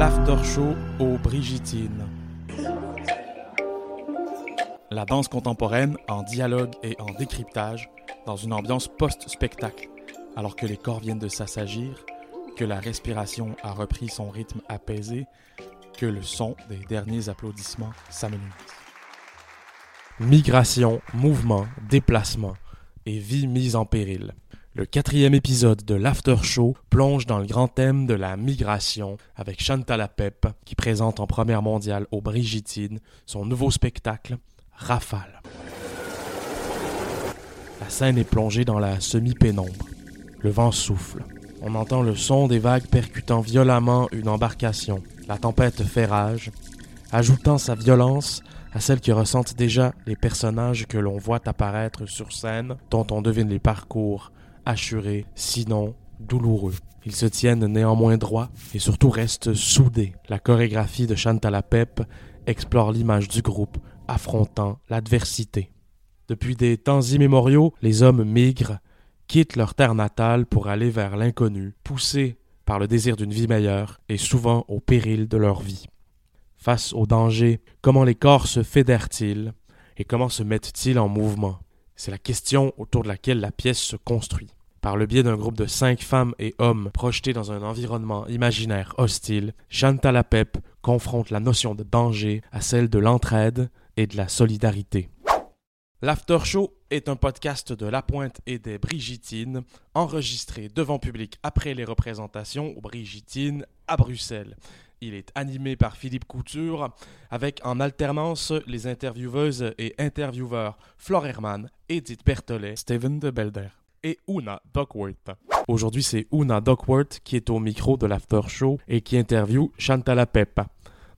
l'after show aux Brigittines. La danse contemporaine en dialogue et en décryptage dans une ambiance post-spectacle, alors que les corps viennent de s'assagir, que la respiration a repris son rythme apaisé, que le son des derniers applaudissements s'amenuise. Migration, mouvement, déplacement et vie mise en péril. Le quatrième épisode de l'After Show plonge dans le grand thème de la migration avec Shantala Pèpe qui présente en première mondiale aux Brigittines son nouveau spectacle Rafales. La scène est plongée dans la semi-pénombre. Le vent souffle. On entend le son des vagues percutant violemment une embarcation. La tempête fait rage, ajoutant sa violence à celle que ressentent déjà les personnages que l'on voit apparaître sur scène, dont on devine les parcours assurés, sinon douloureux. Ils se tiennent néanmoins droits et surtout restent soudés. La chorégraphie de Shantala Pèpe explore l'image du groupe affrontant l'adversité. Depuis des temps immémoriaux, les hommes migrent, quittent leur terre natale pour aller vers l'inconnu, poussés par le désir d'une vie meilleure et souvent au péril de leur vie. Face au danger, comment les corps se fédèrent-ils et comment se mettent-ils en mouvement? C'est la question autour de laquelle la pièce se construit. Par le biais d'un groupe de 5 femmes et hommes projetés dans un environnement imaginaire hostile, Shantala Pèpe confronte la notion de danger à celle de l'entraide et de la solidarité. L'After Show est un podcast de La Pointe et des Brigittines, enregistré devant public après les représentations aux Brigittines à Bruxelles. Il est animé par Philippe Couture, avec en alternance les intervieweuses et intervieweurs Flor Herman, Edith Berthollet, Steven de Belder et Oonagh Duckworth. Aujourd'hui, c'est Oonagh Duckworth qui est au micro de l'After Show et qui interviewe Shantala Pèpe.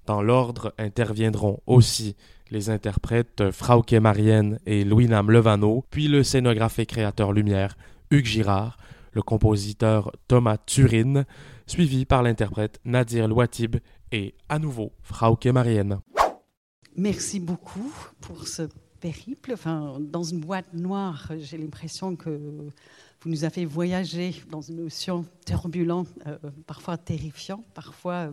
Dans l'ordre interviendront aussi les interprètes Frauke Marienne et Louis-Nam Levano, puis le scénographe et créateur Lumière Hugues Girard, le compositeur Thomas Turin, suivi par l'interprète Nadir Louatib et à nouveau Frauke Marienne. Merci beaucoup pour ce périple. Enfin, dans une boîte noire, j'ai l'impression que vous nous avez voyagé dans une notion turbulente, parfois terrifiante, parfois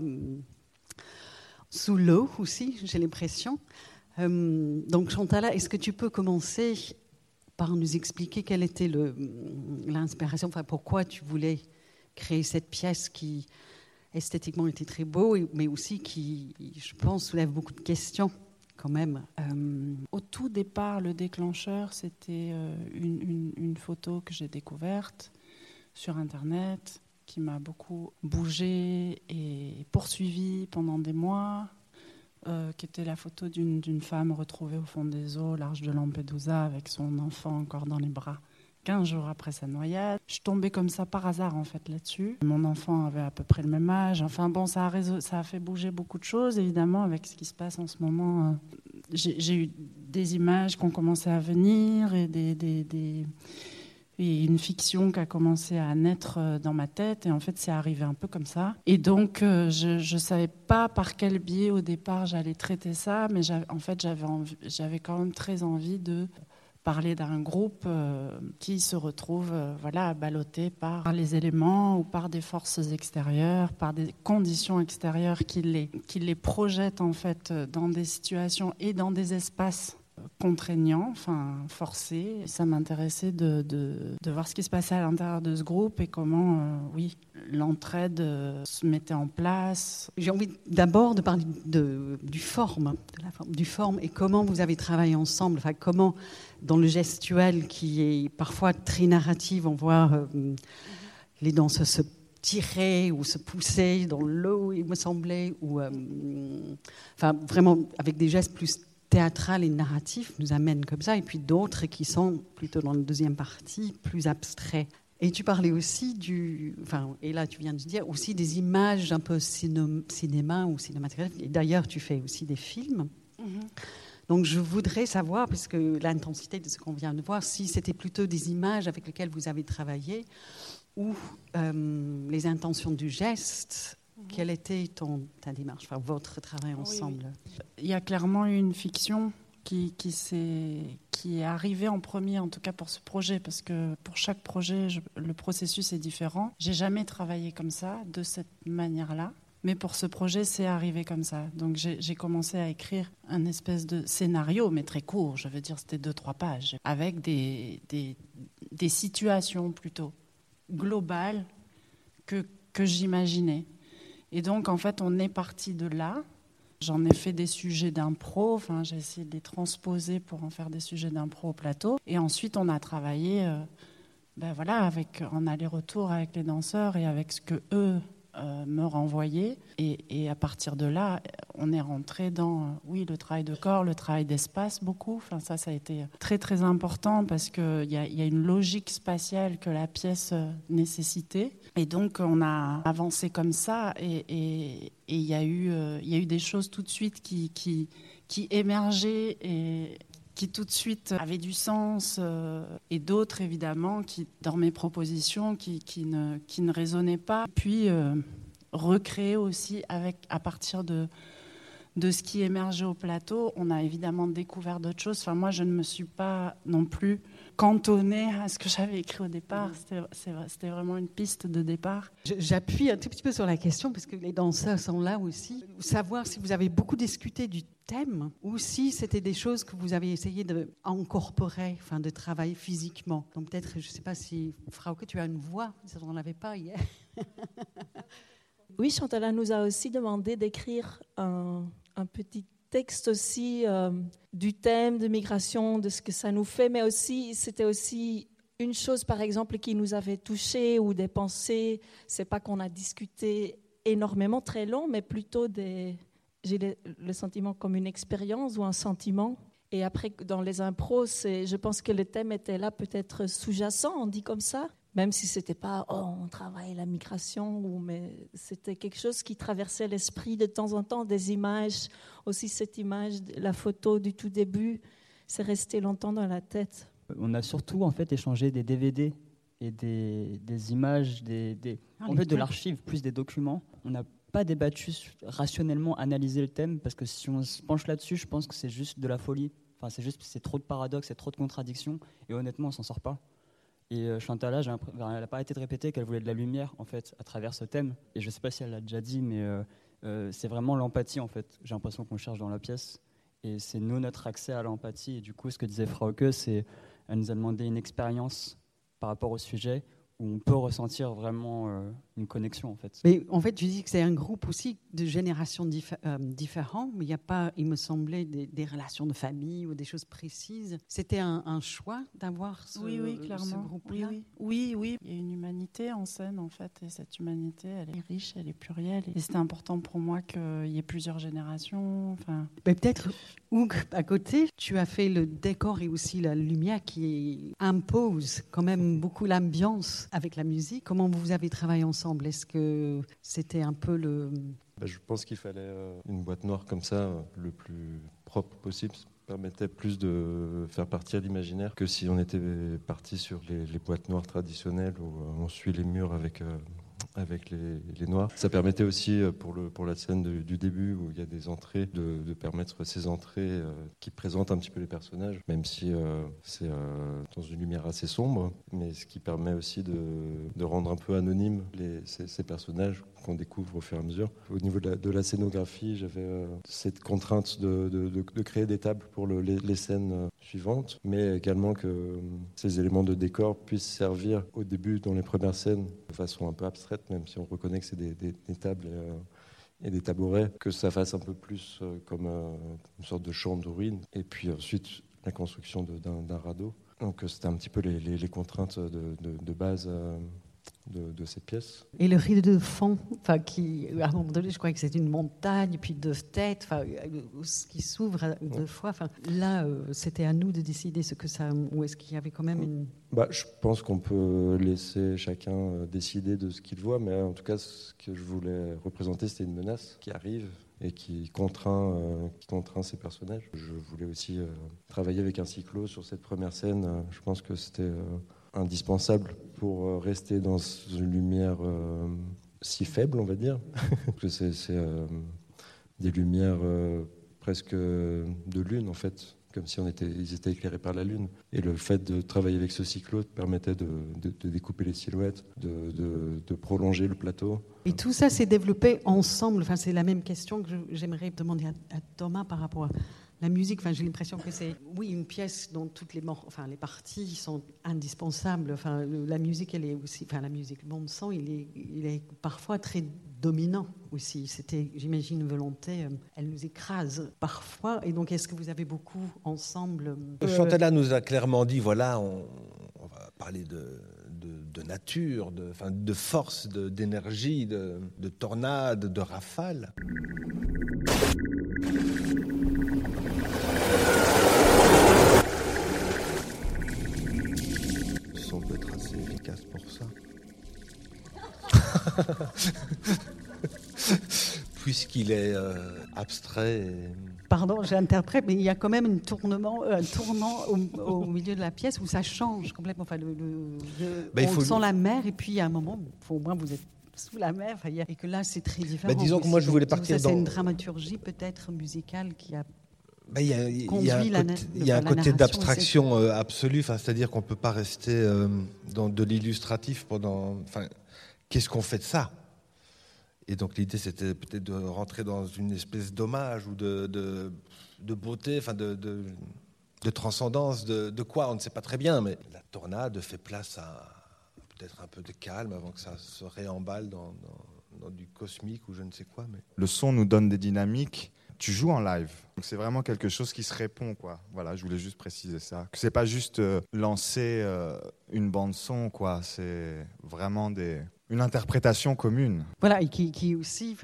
sous l'eau aussi, j'ai l'impression. Donc Shantala, est-ce que tu peux commencer par nous expliquer quelle était l'inspiration, enfin pourquoi tu voulais créer cette pièce qui esthétiquement était très beau, mais aussi qui, je pense, soulève beaucoup de questions quand même. Au tout départ, le déclencheur, c'était une photo que j'ai découverte sur Internet qui m'a beaucoup bougée et poursuivie pendant des mois. Qui était la photo d'une femme retrouvée au fond des eaux, large de Lampedusa, avec son enfant encore dans les bras, 15 jours après sa noyade. Je suis tombée comme ça par hasard, en fait, là-dessus. Mon enfant avait à peu près le même âge. Enfin bon, ça a fait bouger beaucoup de choses, évidemment, avec ce qui se passe en ce moment. J'ai eu des images qui ont commencé à venir et et une fiction qui a commencé à naître dans ma tête. Et en fait, c'est arrivé un peu comme ça. Et donc, je ne savais pas par quel biais, au départ, j'allais traiter ça. Mais j'avais quand même très envie de parler d'un groupe qui se retrouve ballotté par les éléments ou par des forces extérieures, par des conditions extérieures qui les projettent, en fait, dans des situations et dans des espaces contraignant, enfin forcé. Ça m'intéressait de voir ce qui se passait à l'intérieur de ce groupe et comment, l'entraide se mettait en place. J'ai envie d'abord de parler du forme et comment vous avez travaillé ensemble. Enfin, comment dans le gestuel qui est parfois très narratif, on voit les danseurs se tirer ou se pousser dans l'eau, il me semblait, ou vraiment avec des gestes plus théâtral et narratif nous amènent comme ça, et puis d'autres qui sont plutôt dans la deuxième partie, plus abstraits. Et tu parlais aussi aussi des images un peu cinéma ou cinématographique, et d'ailleurs tu fais aussi des films. Mm-hmm. Donc je voudrais savoir, parce que l'intensité de ce qu'on vient de voir, si c'était plutôt des images avec lesquelles vous avez travaillé, ou les intentions du geste. Quelle était ta démarche, enfin, votre travail ensemble? Oui. Il y a clairement une fiction qui est arrivée en premier, en tout cas pour ce projet, parce que pour chaque projet, le processus est différent. J'ai jamais travaillé comme ça, de cette manière-là. Mais pour ce projet, c'est arrivé comme ça. Donc j'ai commencé à écrire un espèce de scénario, mais très court, je veux dire, c'était 2-3 pages, avec des situations plutôt globales que j'imaginais. Et donc, en fait, on est parti de là. J'en ai fait des sujets d'impro, enfin, j'ai essayé de les transposer pour en faire des sujets d'impro au plateau. Et ensuite, on a travaillé en aller-retour avec les danseurs et avec ce que eux me renvoyaient. Et à partir de là, on est rentré dans le travail de corps, le travail d'espace, beaucoup. Enfin, ça a été très, très important parce qu'il y a une logique spatiale que la pièce nécessitait. Et donc, on a avancé comme ça et il y a eu des choses tout de suite qui émergeaient et qui tout de suite avaient du sens, et d'autres évidemment qui, dans mes propositions, qui ne résonnaient pas. Puis recréer aussi à partir de ce qui émergeait au plateau, on a évidemment découvert d'autres choses. Enfin, moi, je ne me suis pas non plus cantonnée à ce que j'avais écrit au départ. C'était vraiment une piste de départ. J'appuie un tout petit peu sur la question, parce que les danseurs sont là aussi. Savoir si vous avez beaucoup discuté du thème ou si c'était des choses que vous avez essayé d'incorporer, enfin, de travailler physiquement. Donc peut-être, je ne sais pas si, Frauke, tu as une voix, si on n'en avait pas hier. Oui, Shantala nous a aussi demandé d'écrire un petit texte aussi du thème de migration, de ce que ça nous fait, mais aussi c'était aussi une chose, par exemple, qui nous avait touchés ou des pensées. C'est pas qu'on a discuté énormément, très long, mais plutôt j'ai le sentiment comme une expérience ou un sentiment. Et après, dans les impros, je pense que le thème était là peut-être sous-jacent, on dit comme ça. Même si ce n'était pas « on travaille la migration », mais c'était quelque chose qui traversait l'esprit de temps en temps, des images, aussi cette image, la photo du tout début, c'est resté longtemps dans la tête. On a surtout en fait échangé des DVD et des images, de l'archive, plus des documents. On n'a pas débattu, rationnellement analysé le thème, parce que si on se penche là-dessus, je pense que c'est juste de la folie. Enfin, c'est trop de paradoxes, c'est trop de contradictions, et honnêtement, on ne s'en sort pas. Et Shantala, elle n'a pas arrêté de répéter qu'elle voulait de la lumière, en fait, à travers ce thème. Et je ne sais pas si elle l'a déjà dit, mais c'est vraiment l'empathie, en fait. J'ai l'impression qu'on cherche dans la pièce. Et c'est notre accès à l'empathie. Et du coup, ce que disait Frauke, c'est qu'elle nous a demandé une expérience par rapport au sujet où on peut ressentir vraiment une connexion, en fait. Mais en fait, tu dis que c'est un groupe aussi de générations différentes, mais il n'y a pas, il me semblait, des relations de famille ou des choses précises. C'était un choix d'avoir ce groupe-là. Oui. Il y a une humanité en scène, en fait, et cette humanité, elle est riche, elle est plurielle. Et c'était important pour moi qu'il y ait plusieurs générations. Enfin... Mais peut-être, Hugues, à côté, tu as fait le décor et aussi la lumière qui impose quand même beaucoup l'ambiance avec la musique. Comment vous avez travaillé ensemble? Est-ce que c'était un peu le... Je pense qu'il fallait une boîte noire comme ça, le plus propre possible. Ça permettait plus de faire partir l'imaginaire que si on était parti sur les boîtes noires traditionnelles où on suit les murs avec les noirs. Ça permettait aussi pour la scène du début où il y a des entrées, de permettre ces entrées qui présentent un petit peu les personnages, même si c'est dans une lumière assez sombre, mais ce qui permet aussi de rendre un peu anonyme ces personnages qu'on découvre au fur et à mesure. Au niveau de la scénographie, j'avais cette contrainte de créer des tables pour les scènes suivantes, mais également que ces éléments de décor puissent servir au début dans les premières scènes de façon un peu abstraite, même si on reconnaît que c'est des tables et des tabourets, que ça fasse un peu plus comme une sorte de champ de ruine. Et puis ensuite, la construction d'un radeau. Donc c'était un petit peu les contraintes de base de cette pièce. Et le rideau de fond, qui, à un moment donné, je croyais que c'était une montagne, puis deux têtes, ce qui s'ouvre deux fois. Là, c'était à nous de décider ou est-ce qu'il y avait quand même une... je pense qu'on peut laisser chacun décider de ce qu'il voit, mais en tout cas, ce que je voulais représenter, c'était une menace qui arrive et qui contraint ces personnages. Je voulais aussi travailler avec un cyclo sur cette première scène. Je pense que c'était... indispensable pour rester dans une lumière si faible, on va dire. C'est des lumières presque de lune, en fait. comme si ils étaient éclairés par la lune. Et le fait de travailler avec ce cyclo permettait de découper les silhouettes, de prolonger le plateau. Et tout ça s'est développé ensemble. Enfin, c'est la même question que j'aimerais demander à Thomas par rapport à la musique. Enfin, j'ai l'impression que c'est une pièce dont toutes les parties sont indispensables. Enfin, la musique, elle est aussi. Enfin, la musique, bon sang, il est parfois très dominant aussi. C'était, j'imagine, une volonté. Elle nous écrase parfois. Et donc, est-ce que vous avez beaucoup ensemble Shantala nous a clairement dit, voilà, on va parler de nature, de force, d'énergie, de tornade, de rafale. Le son peut être assez efficace pour ça. Puisqu'il est abstrait. Pardon, j'interprète, mais il y a quand même un tournant au milieu de la pièce où ça change complètement. Enfin, on sent la mer, et puis à un moment, au moins vous êtes sous la mer, et que là c'est très différent. Disons que moi je voulais partir dans... C'est une dramaturgie peut-être musicale qui a... Il y a un côté d'abstraction absolue, c'est-à-dire qu'on ne peut pas rester dans de l'illustratif pendant... Qu'est-ce qu'on fait de ça ? Et donc l'idée, c'était peut-être de rentrer dans une espèce d'hommage ou de beauté, de transcendance, de quoi, on ne sait pas très bien. Mais la tornade fait place à peut-être un peu de calme avant que ça se réemballe dans du cosmique ou je ne sais quoi. Mais... Le son nous donne des dynamiques. Tu joues en live, donc c'est vraiment quelque chose qui se répond, quoi. Voilà, je voulais juste préciser ça. Que c'est pas juste lancer une bande son, quoi. C'est vraiment une interprétation commune. Voilà, et qui aussi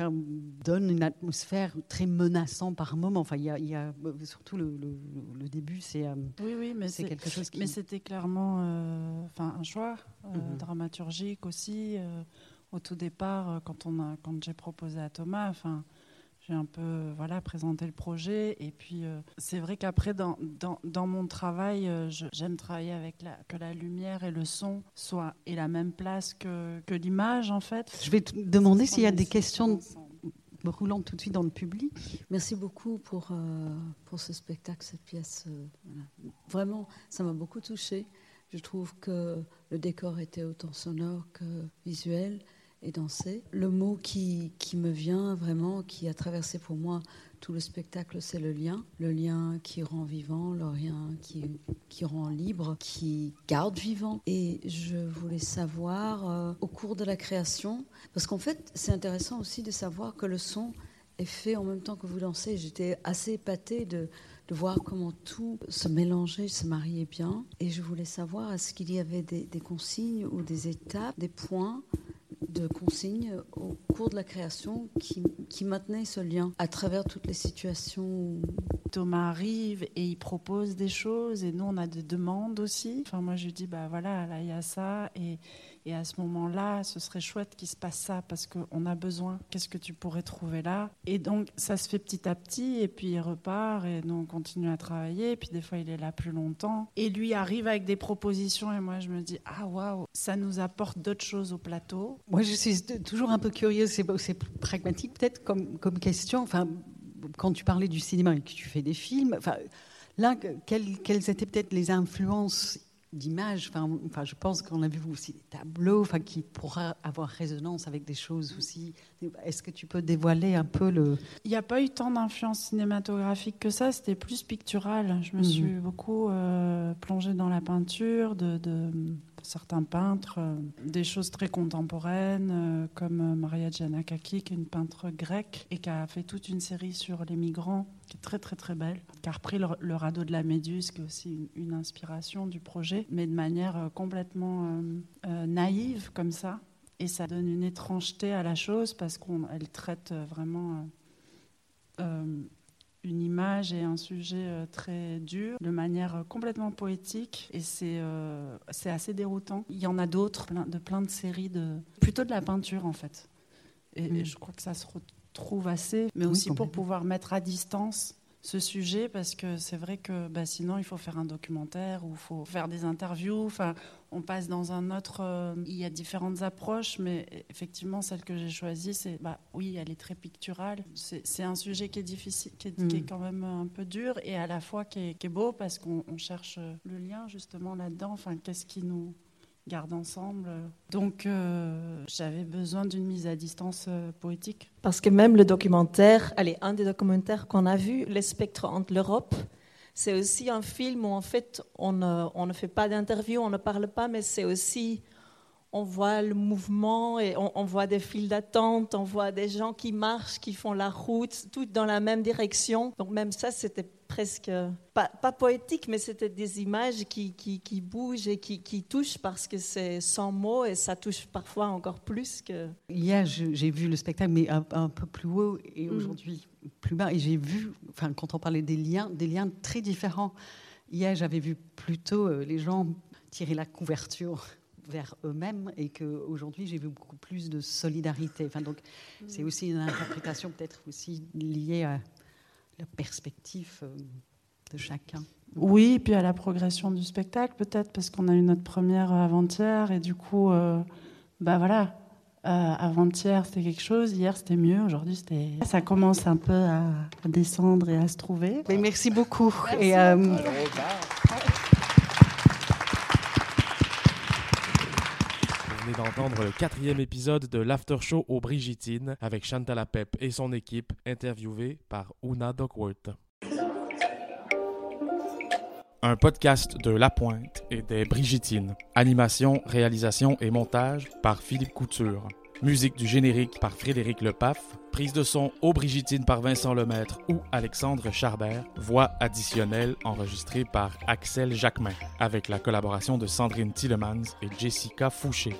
donne une atmosphère très menaçante par moment. Enfin, il y a surtout le début, c'est oui, mais c'est quelque chose. Mais c'était clairement, un choix dramaturgique aussi. Au tout départ, quand j'ai proposé à Thomas, j'ai un peu présenté le projet. Et puis, c'est vrai qu'après, dans mon travail, j'aime travailler avec que la lumière et le son soient à la même place que l'image, en fait. Je vais te demander s'il y a des questions roulant tout de suite dans le public. Merci beaucoup pour ce spectacle, cette pièce. Vraiment, ça m'a beaucoup touchée. Je trouve que le décor était autant sonore que visuel. Et danser. Le mot qui me vient vraiment, qui a traversé pour moi tout le spectacle, c'est le lien. Le lien qui rend vivant, le lien qui rend libre, qui garde vivant. Et je voulais savoir, au cours de la création, parce qu'en fait, c'est intéressant aussi de savoir que le son est fait en même temps que vous dansez. J'étais assez épatée de voir comment tout se mélangeait, se mariait bien. Et je voulais savoir, est-ce qu'il y avait des consignes ou des étapes, des points de consignes au cours de la création qui maintenaient ce lien à travers toutes les situations où... Thomas arrive et il propose des choses et nous on a des demandes aussi. Moi je dis là il y a ça et à ce moment-là ce serait chouette qu'il se passe ça parce qu'on a besoin. Qu'est-ce que tu pourrais trouver là ? Et donc ça se fait petit à petit et puis il repart et nous on continue à travailler et puis des fois il est là plus longtemps et lui arrive avec des propositions et moi je me dis waouh, ça nous apporte d'autres choses au plateau. Moi, je suis toujours un peu curieuse, c'est pragmatique peut-être comme question. Quand tu parlais du cinéma et que tu fais des films, là, quelles étaient peut-être les influences d'images ? Je pense qu'on a vu aussi des tableaux qui pourraient avoir résonance avec des choses aussi. Est-ce que tu peux dévoiler un peu le... Il n'y a pas eu tant d'influence cinématographique que ça, c'était plus pictural. Je me suis beaucoup plongée dans la peinture de certains peintres, des choses très contemporaines comme Maria Giannakaki, qui est une peintre grecque et qui a fait toute une série sur les migrants, qui est très très très belle, qui a repris le Radeau de la Méduse, qui est aussi une inspiration du projet, mais de manière complètement naïve comme ça. Et ça donne une étrangeté à la chose parce qu'elle traite vraiment... une image et un sujet très dur, de manière complètement poétique, et c'est assez déroutant. Il y en a d'autres, plein de séries, plutôt de la peinture en fait. Et je crois que ça se retrouve assez, mais aussi pour pouvoir mettre à distance ce sujet, parce que c'est vrai que sinon il faut faire un documentaire ou il faut faire des interviews. Enfin, on passe dans un autre... il y a différentes approches, mais effectivement, celle que j'ai choisie, c'est... oui, elle est très picturale. C'est un sujet qui est difficile, qui est quand même un peu dur, et à la fois qui est beau, parce qu'on cherche le lien justement là-dedans. Enfin, qu'est-ce qui nous... garde ensemble. Donc, j'avais besoin d'une mise à distance poétique. Parce que même le documentaire, un des documentaires qu'on a vu, Les Spectres entre l'Europe, c'est aussi un film où, en fait, on ne fait pas d'interview, on ne parle pas, mais c'est aussi... on voit le mouvement, et on voit des files d'attente, on voit des gens qui marchent, qui font la route, toutes dans la même direction. Donc même ça, c'était presque, pas poétique, mais c'était des images qui bougent et qui touchent, parce que c'est sans mots et ça touche parfois encore plus que... Hier, j'ai vu le spectacle, mais un peu plus haut, et aujourd'hui plus bas. Et j'ai vu, quand on parlait des liens très différents. Hier, j'avais vu plutôt les gens tirer la couverture vers eux-mêmes, et qu'aujourd'hui j'ai vu beaucoup plus de solidarité. Donc, c'est aussi une interprétation peut-être aussi liée à la perspective de chacun. Oui, et puis à la progression du spectacle peut-être, parce qu'on a eu notre première avant-hier, et du coup, avant-hier c'était quelque chose, hier c'était mieux, aujourd'hui c'était... ça commence un peu à descendre et à se trouver. Mais merci beaucoup. Merci. Et, d'entendre le 4e épisode de l'After Show aux Brigittines avec Shantala Pèpe et son équipe, interviewée par Oonagh Duckworth. Un podcast de La Pointe et des Brigittines. Animation, réalisation et montage par Philippe Couture. Musique du générique par Frédéric Lepaffe. Prise de son aux Brigittines par Vincent Lemaître ou Alexandre Chardaire. Voix additionnelle enregistrée par Axel Jacquemin avec la collaboration de Sandrine Tielemans et Jessica Fouché.